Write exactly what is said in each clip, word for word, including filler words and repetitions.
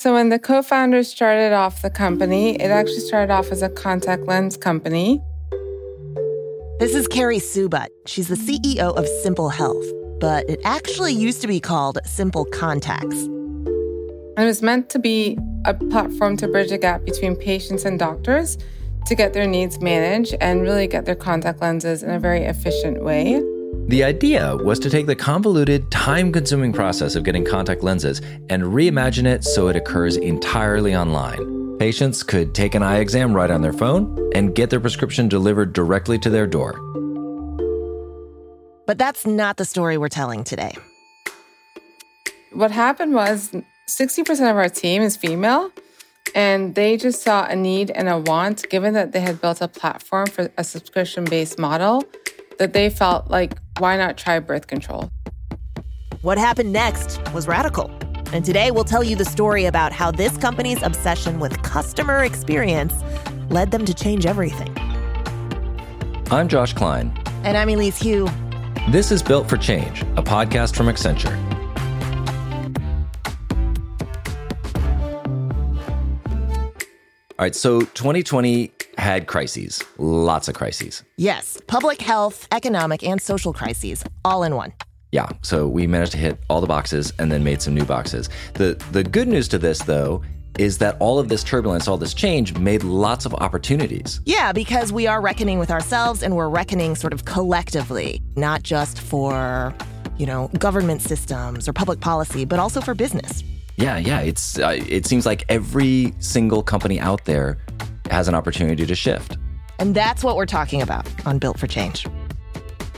So when the co-founders started off the company, it actually started off as a contact lens company. This is Carrie Sue Budd. She's the C E O of Simple Health, but it actually used to be called Simple Contacts. It was meant to be a platform to bridge the gap between patients and doctors to get their needs managed and really get their contact lenses in a very efficient way. The idea was to take the convoluted, time-consuming process of getting contact lenses and reimagine it so it occurs entirely online. Patients could take an eye exam right on their phone and get their prescription delivered directly to their door. But that's not the story we're telling today. What happened was sixty percent of our team is female, and they just saw a need and a want, given that they had built a platform for a subscription-based model, that they felt like, why not try birth control? What happened next was radical. And today we'll tell you the story about how this company's obsession with customer experience led them to change everything. I'm Josh Klein. And I'm Elise Hugh. This is Built for Change, a podcast from Accenture. All right, so twenty twenty had crises, lots of crises. Yes, public health, economic, and social crises, all in one. Yeah, so we managed to hit all the boxes and then made some new boxes. The the good news to this, though, is that all of this turbulence, all this change, made lots of opportunities. Yeah, because we are reckoning with ourselves and we're reckoning sort of collectively, not just for, you know, government systems or public policy, but also for business. Yeah, yeah, it's uh, it seems like every single company out there has an opportunity to shift. And that's what we're talking about on Built for Change.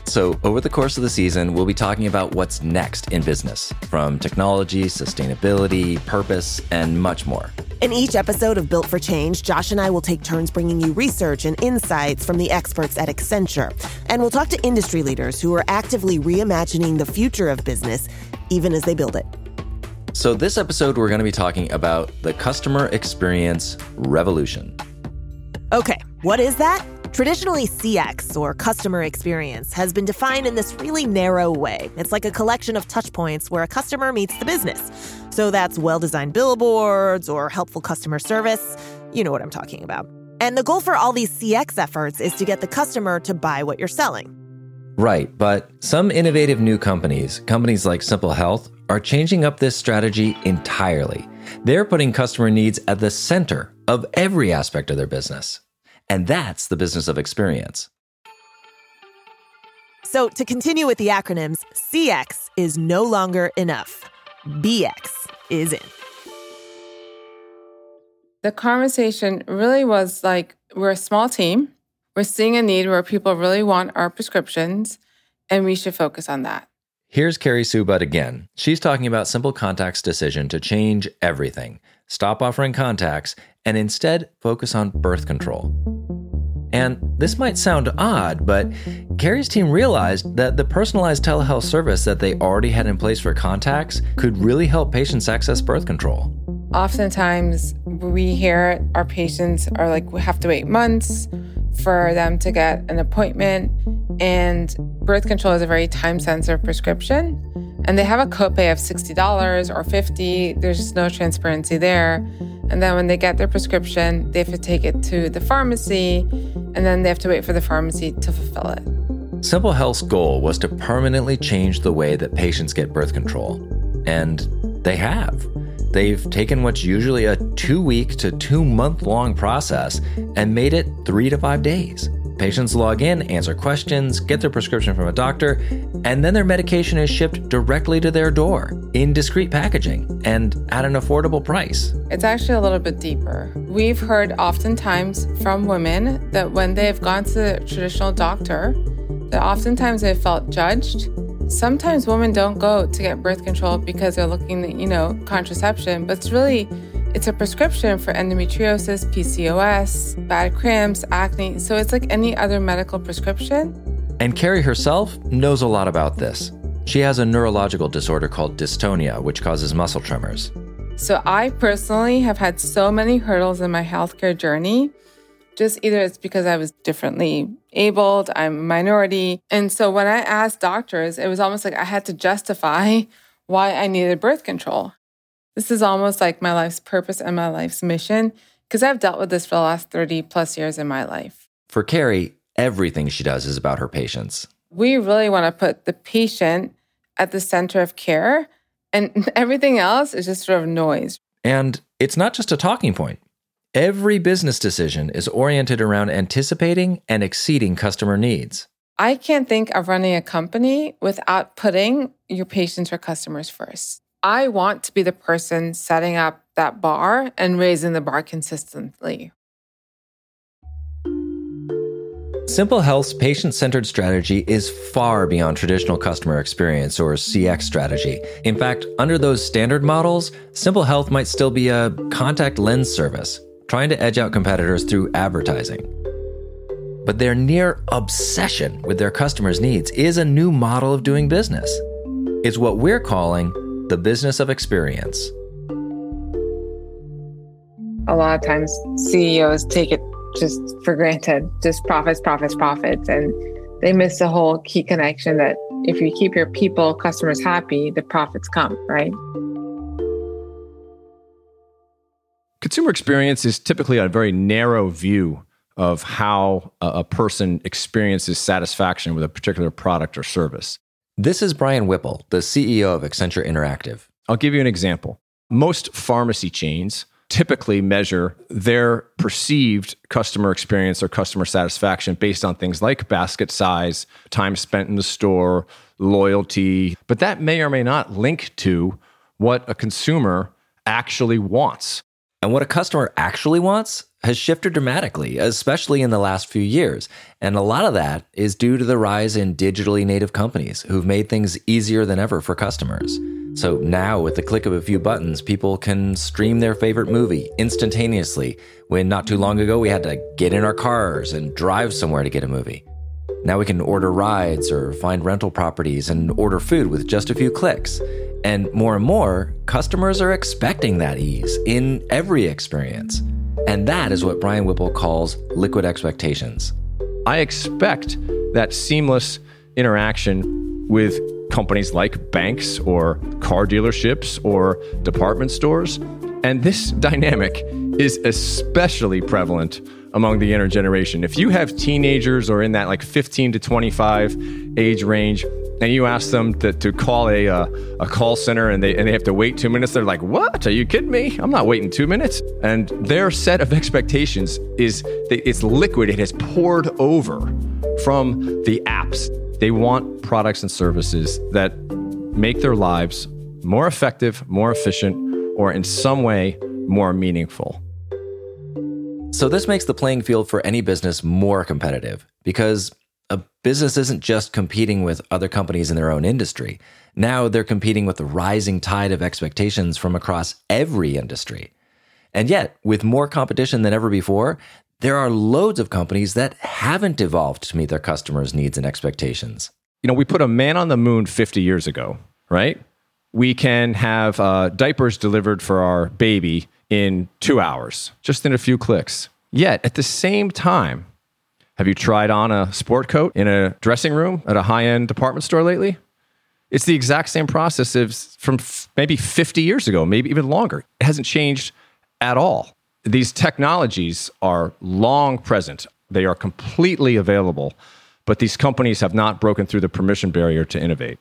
So over the course of the season, we'll be talking about what's next in business, from technology, sustainability, purpose, and much more. In each episode of Built for Change, Josh and I will take turns bringing you research and insights from the experts at Accenture. And we'll talk to industry leaders who are actively reimagining the future of business, even as they build it. So this episode, we're going to be talking about the customer experience revolution. Okay, what is that? Traditionally, C X, or customer experience, has been defined in this really narrow way. It's like a collection of touch points where a customer meets the business. So that's well-designed billboards or helpful customer service. You know what I'm talking about. And the goal for all these C X efforts is to get the customer to buy what you're selling. Right, but some innovative new companies, companies like Simple Health, are changing up this strategy entirely. They're putting customer needs at the center of every aspect of their business. And that's the business of experience. So to continue with the acronyms, C X is no longer enough. B X is in. The conversation really was like, we're a small team. We're seeing a need where people really want our prescriptions, and we should focus on that. Here's Carrie Sue Budd again. She's talking about Simple Contacts' decision to change everything, stop offering contacts, and instead focus on birth control. And this might sound odd, but Carrie's team realized that the personalized telehealth service that they already had in place for contacts could really help patients access birth control. Oftentimes, we hear our patients are like, we have to wait months for them to get an appointment. And birth control is a very time-sensitive prescription. And they have a copay of sixty dollars or fifty dollars. There's just no transparency there. And then when they get their prescription, they have to take it to the pharmacy. And then they have to wait for the pharmacy to fulfill it. Simple Health's goal was to permanently change the way that patients get birth control. And they have. They've taken what's usually a two-week to two-month-long process and made it three to five days. Patients log in, answer questions, get their prescription from a doctor, and then their medication is shipped directly to their door in discreet packaging and at an affordable price. It's actually a little bit deeper. We've heard oftentimes from women that when they've gone to the traditional doctor, that oftentimes they felt judged. Sometimes women don't go to get birth control because they're looking at, you know, contraception, but it's really, it's a prescription for endometriosis, P C O S, bad cramps, acne. So it's like any other medical prescription. And Carrie herself knows a lot about this. She has a neurological disorder called dystonia, which causes muscle tremors. So I personally have had so many hurdles in my healthcare journey. Just either it's because I was differently abled, I'm a minority. And so when I asked doctors, it was almost like I had to justify why I needed birth control. This is almost like my life's purpose and my life's mission, because I've dealt with this for the last thirty plus years in my life. For Keri, everything she does is about her patients. We really want to put the patient at the center of care, and everything else is just sort of noise. And it's not just a talking point. Every business decision is oriented around anticipating and exceeding customer needs. I can't think of running a company without putting your patients or customers first. I want to be the person setting up that bar and raising the bar consistently. Simple Health's patient-centered strategy is far beyond traditional customer experience or C X strategy. In fact, under those standard models, Simple Health might still be a contact lens service, trying to edge out competitors through advertising. But their near obsession with their customers' needs is a new model of doing business. It's what we're calling the business of experience. A lot of times C E Os take it just for granted, just profits, profits, profits. And they miss the whole key connection that if you keep your people, customers happy, the profits come, right? Consumer experience is typically a very narrow view of how a person experiences satisfaction with a particular product or service. This is Brian Whipple, the C E O of Accenture Interactive. I'll give you an example. Most pharmacy chains typically measure their perceived customer experience or customer satisfaction based on things like basket size, time spent in the store, loyalty, but that may or may not link to what a consumer actually wants. And what a customer actually wants has shifted dramatically, especially in the last few years. And a lot of that is due to the rise in digitally native companies who've made things easier than ever for customers. So now, with the click of a few buttons, people can stream their favorite movie instantaneously, when not too long ago we had to get in our cars and drive somewhere to get a movie. Now we can order rides or find rental properties and order food with just a few clicks. And more and more, customers are expecting that ease in every experience. And that is what Brian Whipple calls liquid expectations. I expect that seamless interaction with companies like banks or car dealerships or department stores. And this dynamic is especially prevalent among the inner generation. If you have teenagers or in that like fifteen to twenty-five age range, and you ask them to, to call a uh, a call center and they and they have to wait two minutes, they're like, what? Are you kidding me? I'm not waiting two minutes. And their set of expectations is, it's liquid. It has poured over from the apps. They want products and services that make their lives more effective, more efficient, or in some way, more meaningful. So this makes the playing field for any business more competitive, because a business isn't just competing with other companies in their own industry. Now they're competing with the rising tide of expectations from across every industry. And yet, with more competition than ever before, there are loads of companies that haven't evolved to meet their customers' needs and expectations. You know, we put a man on the moon fifty years ago, right? We can have uh, diapers delivered for our baby in two hours, just in a few clicks. Yet, at the same time, have you tried on a sport coat in a dressing room at a high-end department store lately? It's the exact same process as from f- maybe fifty years ago, maybe even longer. It hasn't changed at all. These technologies are long present. They are completely available, but these companies have not broken through the permission barrier to innovate.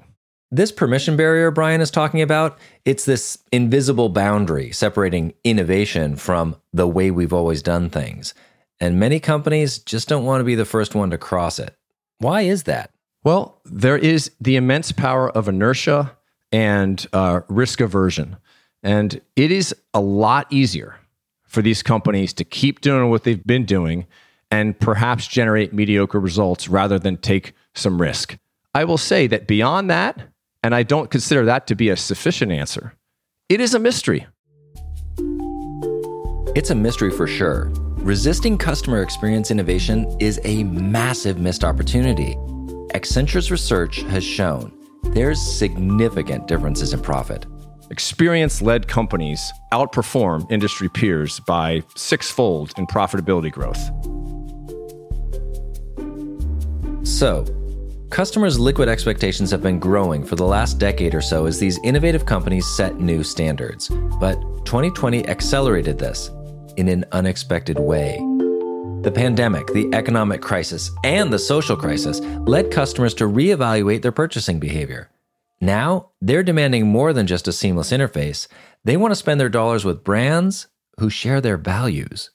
This permission barrier Brian is talking about, it's this invisible boundary separating innovation from the way we've always done things. And many companies just don't want to be the first one to cross it. Why is that? Well, there is the immense power of inertia and uh, risk aversion. And it is a lot easier for these companies to keep doing what they've been doing and perhaps generate mediocre results rather than take some risk. I will say that beyond that, and I don't consider that to be a sufficient answer, it is a mystery. It's a mystery for sure. Resisting customer experience innovation is a massive missed opportunity. Accenture's research has shown there's significant differences in profit. Experience-led companies outperform industry peers by sixfold in profitability growth. So, Customers' liquid expectations have been growing for the last decade or so as these innovative companies set new standards. But twenty twenty accelerated this in an unexpected way. The pandemic, the economic crisis, and the social crisis led customers to reevaluate their purchasing behavior. Now, they're demanding more than just a seamless interface. They want to spend their dollars with brands who share their values.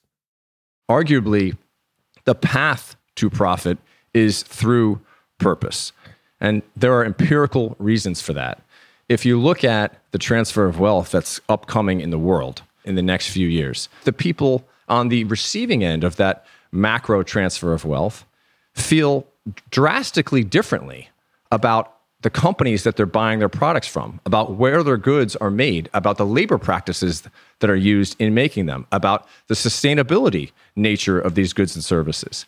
Arguably, the path to profit is through purpose. And there are empirical reasons for that. If you look at the transfer of wealth that's upcoming in the world in the next few years, the people on the receiving end of that macro transfer of wealth feel drastically differently about the companies that they're buying their products from, about where their goods are made, about the labor practices that are used in making them, about the sustainability nature of these goods and services.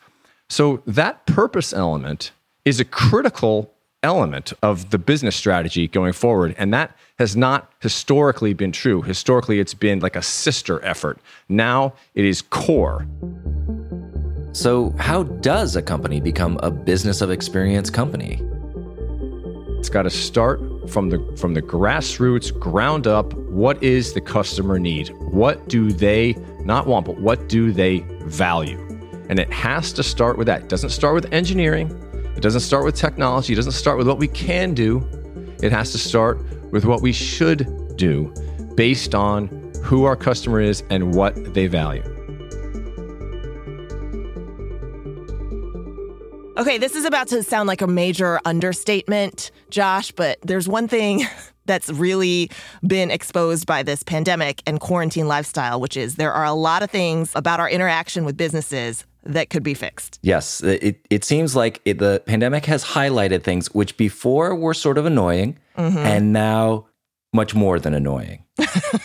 So that purpose element is a critical element of the business strategy going forward, and that has not historically been true. Historically, it's been like a sister effort. Now it is core. So how does a company become a business of experience company? It's got to start from the from the grassroots, ground up. What is the customer need? What do they not want, but what do they value? And it has to start with that. It doesn't start with engineering. It doesn't start with technology. It doesn't start with what we can do. It has to start with what we should do based on who our customer is and what they value. Okay, this is about to sound like a major understatement, Josh, but there's one thing that's really been exposed by this pandemic and quarantine lifestyle, which is there are a lot of things about our interaction with businesses that could be fixed. Yes, it, it seems like it, the pandemic has highlighted things which before were sort of annoying mm-hmm. and now much more than annoying.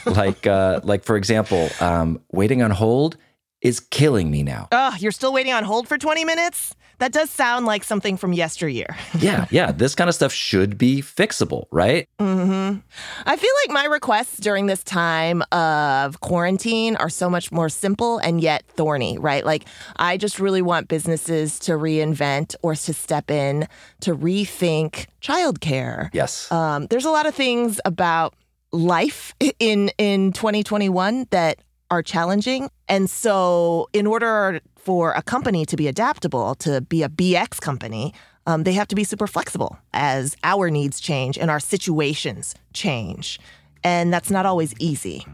like, uh, like for example, um, waiting on hold is killing me now. Oh, you're still waiting on hold for twenty minutes? That does sound like something from yesteryear. yeah, yeah. This kind of stuff should be fixable, right? Mm-hmm. I feel like my requests during this time of quarantine are so much more simple and yet thorny, right? Like, I just really want businesses to reinvent or to step in to rethink childcare. Yes. Um, there's a lot of things about life in, in twenty twenty-one that are challenging. And so in order for a company to be adaptable, to be a B X company, um, they have to be super flexible as our needs change and our situations change. And that's not always easy.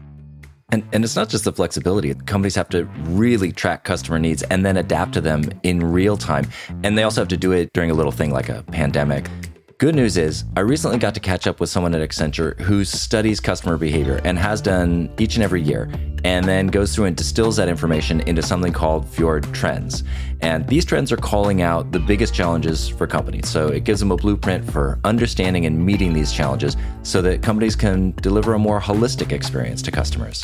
And and it's not just the flexibility. Companies have to really track customer needs and then adapt to them in real time. And they also have to do it during a little thing like a pandemic. Good news is, I recently got to catch up with someone at Accenture who studies customer behavior and has done each and every year, and then goes through and distills that information into something called Fjord Trends. And these trends are calling out the biggest challenges for companies. So it gives them a blueprint for understanding and meeting these challenges so that companies can deliver a more holistic experience to customers.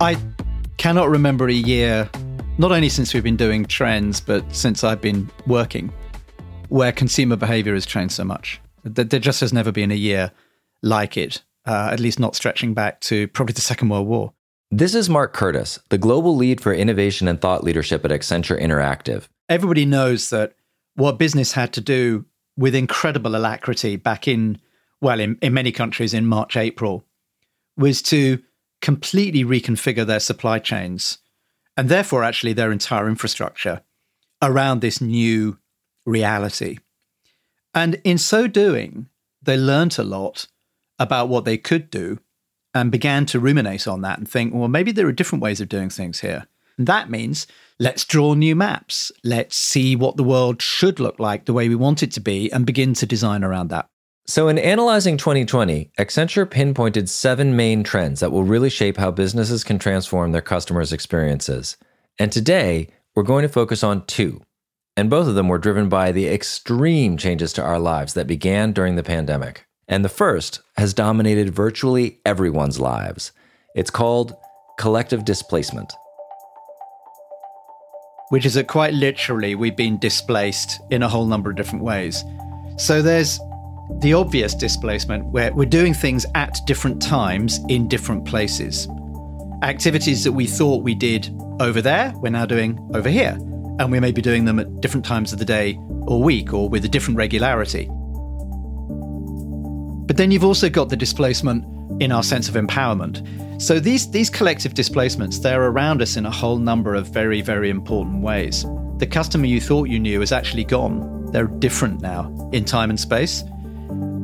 I cannot remember a year, not only since we've been doing trends, but since I've been working, where consumer behavior has changed so much. There just has never been a year like it, uh, at least not stretching back to probably the Second World War. This is Mark Curtis, the global lead for innovation and thought leadership at Accenture Interactive. Everybody knows that what business had to do with incredible alacrity back in, well, in, in many countries in March, April, was to completely reconfigure their supply chains and therefore actually their entire infrastructure around this new reality. And in so doing, they learnt a lot about what they could do and began to ruminate on that and think, well, maybe there are different ways of doing things here. And that means let's draw new maps. Let's see what the world should look like the way we want it to be and begin to design around that. So in analyzing twenty twenty, Accenture pinpointed seven main trends that will really shape how businesses can transform their customers' experiences. And today, we're going to focus on two. And both of them were driven by the extreme changes to our lives that began during the pandemic. And the first has dominated virtually everyone's lives. It's called collective displacement. Which is that quite literally, we've been displaced in a whole number of different ways. So there's the obvious displacement, where we're doing things at different times in different places. Activities that we thought we did over there, we're now doing over here. and we may be doing them at different times of the day or week or with a different regularity. But then you've also got the displacement in our sense of empowerment. So these, these collective displacements, they're around us in a whole number of very, very important ways. The customer you thought you knew is actually gone. They're different now in time and space.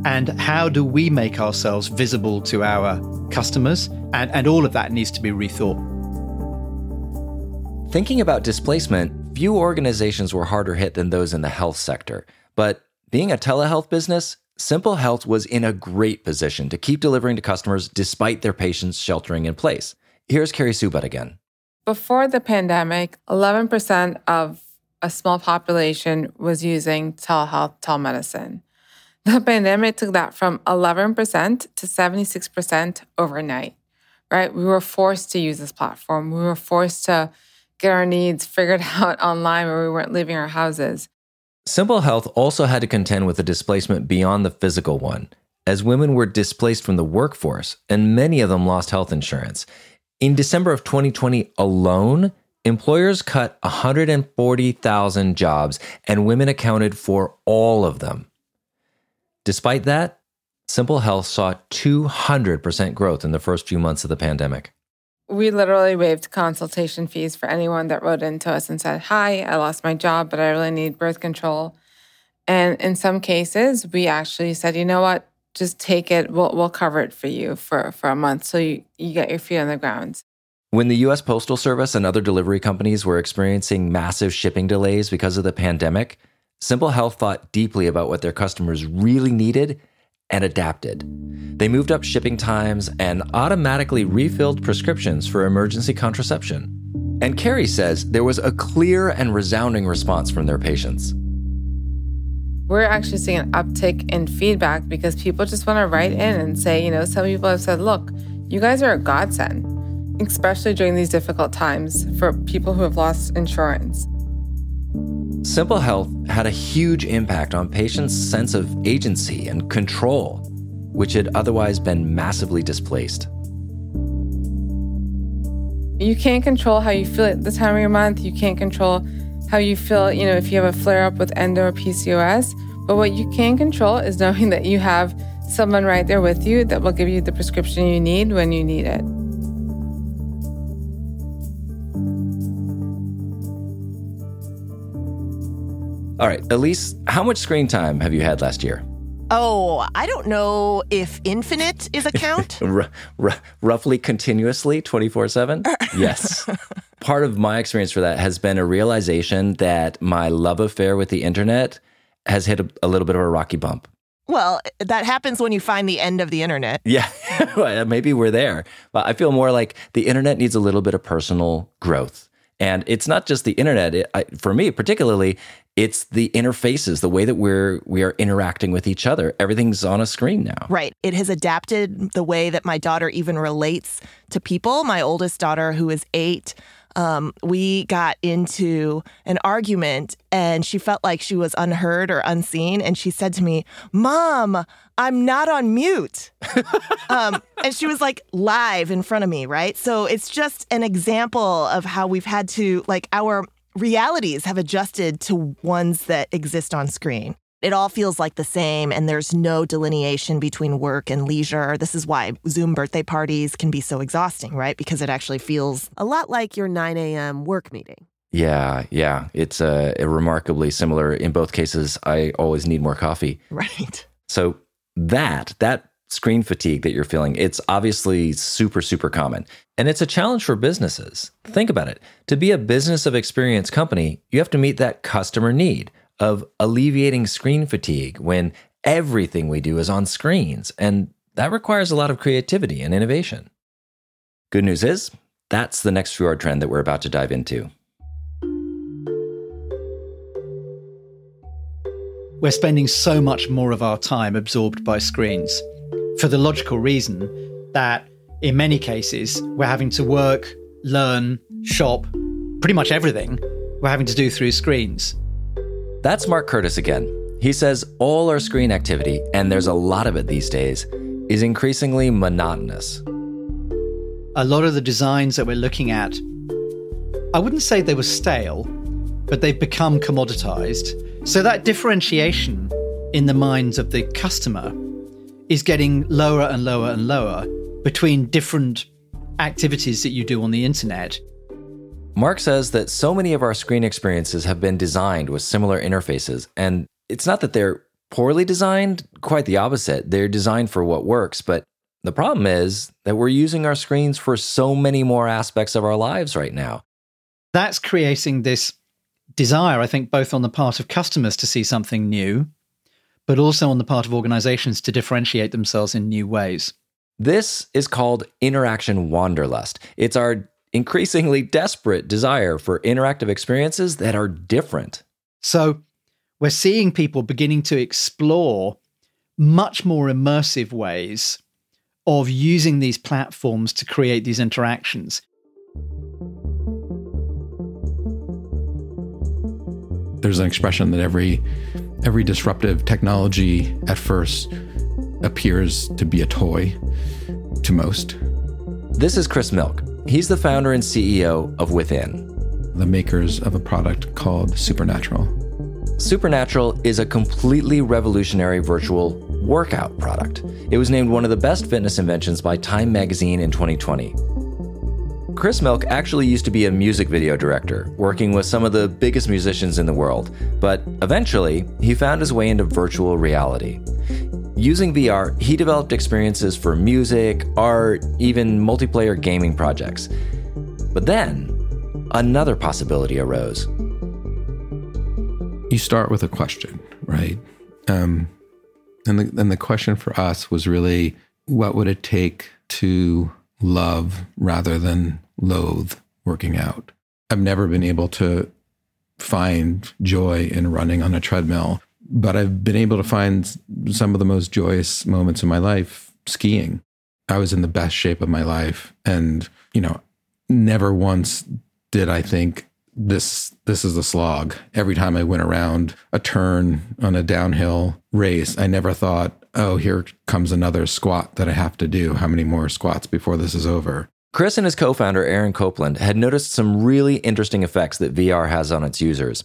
And how do we make ourselves visible to our customers? And, and all of that needs to be rethought. Thinking about displacement, few organizations were harder hit than those in the health sector. But being a telehealth business, Simple Health was in a great position to keep delivering to customers despite their patients sheltering in place. Here's Carrie Sue Budd again. Before the pandemic, eleven percent of a small population was using telehealth telemedicine. The pandemic took that from eleven percent to seventy-six percent overnight, right? We were forced to use this platform. We were forced to get our needs figured out online where we weren't leaving our houses. Simple Health also had to contend with a displacement beyond the physical one, as women were displaced from the workforce, and many of them lost health insurance. In December of twenty twenty alone, employers cut one hundred forty thousand jobs, and women accounted for all of them. Despite that, Simple Health saw two hundred percent growth in the first few months of the pandemic. We literally waived consultation fees for anyone that wrote into us and said, hi, I lost my job, but I really need birth control. And in some cases, we actually said, you know what, just take it. We'll, we'll cover it for you for, for a month so you, you get your feet on the ground. When the U S Postal Service and other delivery companies were experiencing massive shipping delays because of the pandemic, Simple Health thought deeply about what their customers really needed and adapted. They moved up shipping times and automatically refilled prescriptions for emergency contraception. And Keri says there was a clear and resounding response from their patients. We're actually seeing an uptick in feedback because people just want to write in and say, you know, some people have said, look, you guys are a godsend, especially during these difficult times for people who have lost insurance. Simple Health had a huge impact on patients' sense of agency and control, which had otherwise been massively displaced. You can't control how you feel at the time of your month. You can't control how you feel, you know, if you have a flare-up with endo or P C O S. But what you can control is knowing that you have someone right there with you that will give you the prescription you need when you need it. All right, Elise, how much screen time have you had last year? Oh, I don't know if infinite is a count. r- r- roughly continuously, twenty-four seven? Yes. Part of my experience for that has been a realization that my love affair with the internet has hit a, a little bit of a rocky bump. Well, that happens when you find the end of the internet. Yeah, maybe we're there. But I feel more like the internet needs a little bit of personal growth. And it's not just the internet. It, I, for me, particularly, it's the interfaces, the way that we're we are interacting with each other. Everything's on a screen now. Right. It has adapted the way that my daughter even relates to people. My oldest daughter, who is eight, um, we got into an argument and she felt like she was unheard or unseen. And she said to me, Mom, I'm not on mute. um, and she was like live in front of me. Right. So it's just an example of how we've had to, like, our realities have adjusted to ones that exist on screen. It all feels like the same, and there's no delineation between work and leisure. This is why Zoom birthday parties can be so exhausting, right? Because it actually feels a lot like your nine a.m. work meeting. Yeah, yeah. It's uh, remarkably similar. In both cases, I always need more coffee. Right. So that, that screen fatigue that you're feeling, it's obviously super, super common. And it's a challenge for businesses. Think about it. To be a business of experience company, you have to meet that customer need of alleviating screen fatigue when everything we do is on screens. And that requires a lot of creativity and innovation. Good news is, that's the next Fjord Trend that we're about to dive into. We're spending so much more of our time absorbed by screens, for the logical reason that in many cases, we're having to work, learn, shop, pretty much everything we're having to do through screens. That's Mark Curtis again. He says all our screen activity, and there's a lot of it these days, is increasingly monotonous. A lot of the designs that we're looking at, I wouldn't say they were stale, but they've become commoditized. So that differentiation in the minds of the customer is getting lower and lower and lower between different activities that you do on the internet. Mark says that so many of our screen experiences have been designed with similar interfaces, and it's not that they're poorly designed, quite the opposite. They're designed for what works, but the problem is that we're using our screens for so many more aspects of our lives right now. That's creating this desire, I think, both on the part of customers to see something new, but also on the part of organizations to differentiate themselves in new ways. This is called interaction wanderlust. It's our increasingly desperate desire for interactive experiences that are different. So we're seeing people beginning to explore much more immersive ways of using these platforms to create these interactions. There's an expression that every every disruptive technology at first appears to be a toy to most. This is Chris Milk. He's the founder and C E O of Within, the makers of a product called Supernatural. Supernatural is a completely revolutionary virtual workout product. It was named one of the best fitness inventions by Time magazine in twenty twenty. Chris Milk actually used to be a music video director, working with some of the biggest musicians in the world, but eventually he found his way into virtual reality. Using V R, he developed experiences for music, art, even multiplayer gaming projects. But then, another possibility arose. You start with a question, right? Um, and, the, and the question for us was really, what would it take to love rather than loathe working out? I've never been able to find joy in running on a treadmill, but I've been able to find some of the most joyous moments in my life skiing. I was in the best shape of my life, and you know, never once did I think this this is a slog. Every time I went around a turn on a downhill race, I never thought, oh, here comes another squat that I have to do. How many more squats before this is over? Chris and his co-founder, Aaron Copeland, had noticed some really interesting effects that V R has on its users.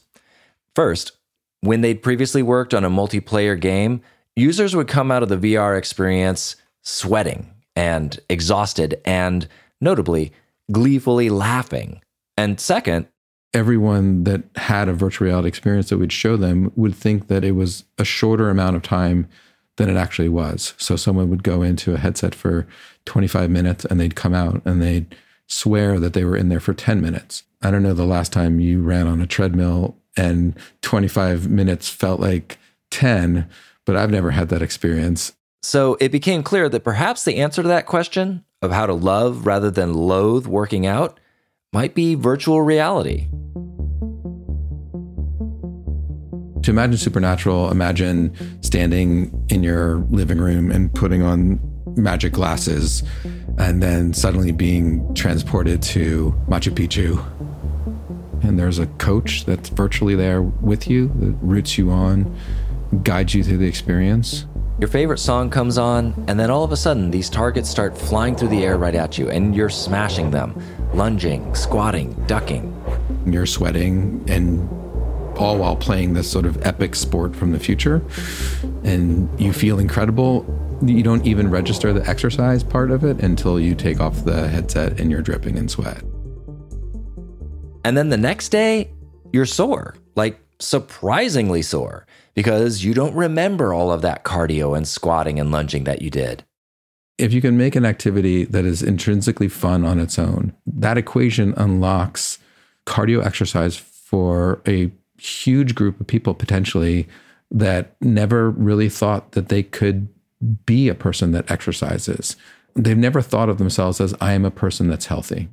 First, when they'd previously worked on a multiplayer game, users would come out of the V R experience sweating and exhausted and, notably, gleefully laughing. And second, everyone that had a virtual reality experience that we'd show them would think that it was a shorter amount of time than it actually was. So someone would go into a headset for twenty-five minutes and they'd come out and they'd swear that they were in there for ten minutes. I don't know the last time you ran on a treadmill and twenty-five minutes felt like ten, but I've never had that experience. So it became clear that perhaps the answer to that question of how to love rather than loathe working out might be virtual reality. To imagine Supernatural, imagine standing in your living room and putting on magic glasses and then suddenly being transported to Machu Picchu. And there's a coach that's virtually there with you that roots you on, guides you through the experience. Your favorite song comes on, and then all of a sudden these targets start flying through the air right at you and you're smashing them, lunging, squatting, ducking. You're sweating, and all while playing this sort of epic sport from the future, and you feel incredible. You don't even register the exercise part of it until you take off the headset and you're dripping in sweat. And then the next day, you're sore, like surprisingly sore, because you don't remember all of that cardio and squatting and lunging that you did. If you can make an activity that is intrinsically fun on its own, that equation unlocks cardio exercise for a huge group of people potentially that never really thought that they could be a person that exercises. They've never thought of themselves as, I am a person that's healthy.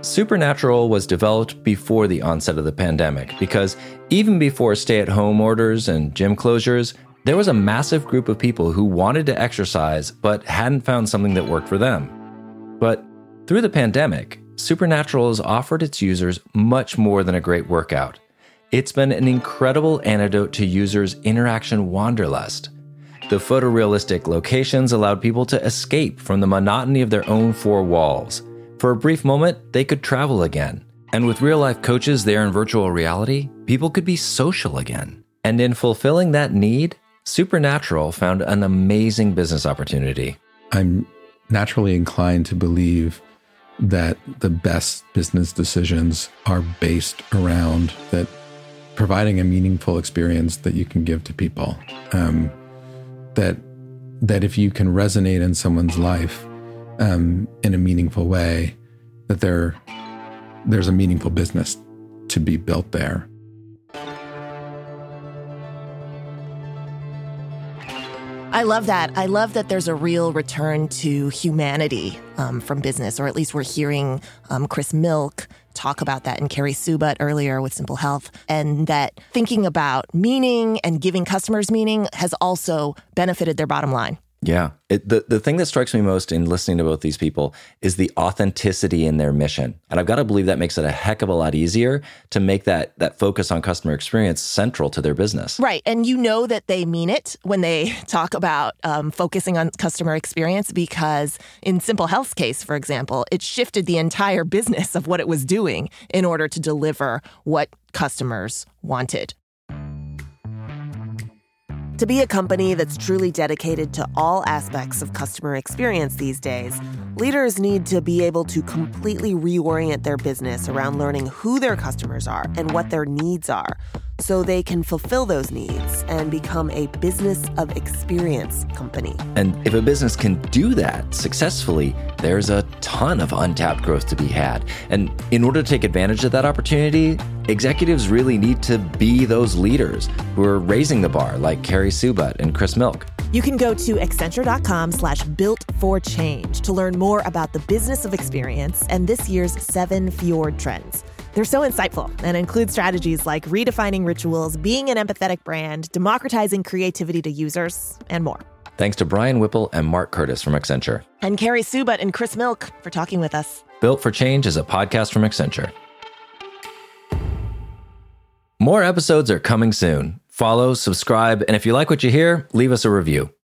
Supernatural was developed before the onset of the pandemic, because even before stay-at-home orders and gym closures, there was a massive group of people who wanted to exercise but hadn't found something that worked for them. But through the pandemic, Supernatural has offered its users much more than a great workout. It's been an incredible antidote to users' interaction wanderlust. The photorealistic locations allowed people to escape from the monotony of their own four walls. For a brief moment, they could travel again, And with real-life coaches there in virtual reality, people could be social again. And in fulfilling that need, Supernatural found an amazing business opportunity. I'm naturally inclined to believe that the best business decisions are based around that providing a meaningful experience that you can give to people. Um, that that if you can resonate in someone's life um, in a meaningful way, that there there's a meaningful business to be built there. I love that. I love that there's a real return to humanity um, from business, or at least we're hearing um, Chris Milk talk about that and Carrie Sue Budd earlier with Simple Health, and that thinking about meaning and giving customers meaning has also benefited their bottom line. Yeah. It, the, the thing that strikes me most in listening to both these people is the authenticity in their mission. And I've got to believe that makes it a heck of a lot easier to make that that focus on customer experience central to their business. Right. And you know that they mean it when they talk about um, focusing on customer experience, because in Simple Health's case, for example, it shifted the entire business of what it was doing in order to deliver what customers wanted. To be a company that's truly dedicated to all aspects of customer experience these days, leaders need to be able to completely reorient their business around learning who their customers are and what their needs are, so they can fulfill those needs and become a business of experience company. And if a business can do that successfully, there's a ton of untapped growth to be had. And in order to take advantage of that opportunity, executives really need to be those leaders who are raising the bar, like Carrie Sue Budd and Chris Milk. You can go to Accenture.com slash built for change to learn more about the business of experience and this year's seven Fjord Trends. They're so insightful and include strategies like redefining rituals, being an empathetic brand, democratizing creativity to users, and more. Thanks to Brian Whipple and Mark Curtis from Accenture. And Carrie Sue Budd and Chris Milk for talking with us. Built for Change is a podcast from Accenture. More episodes are coming soon. Follow, subscribe, and if you like what you hear, leave us a review.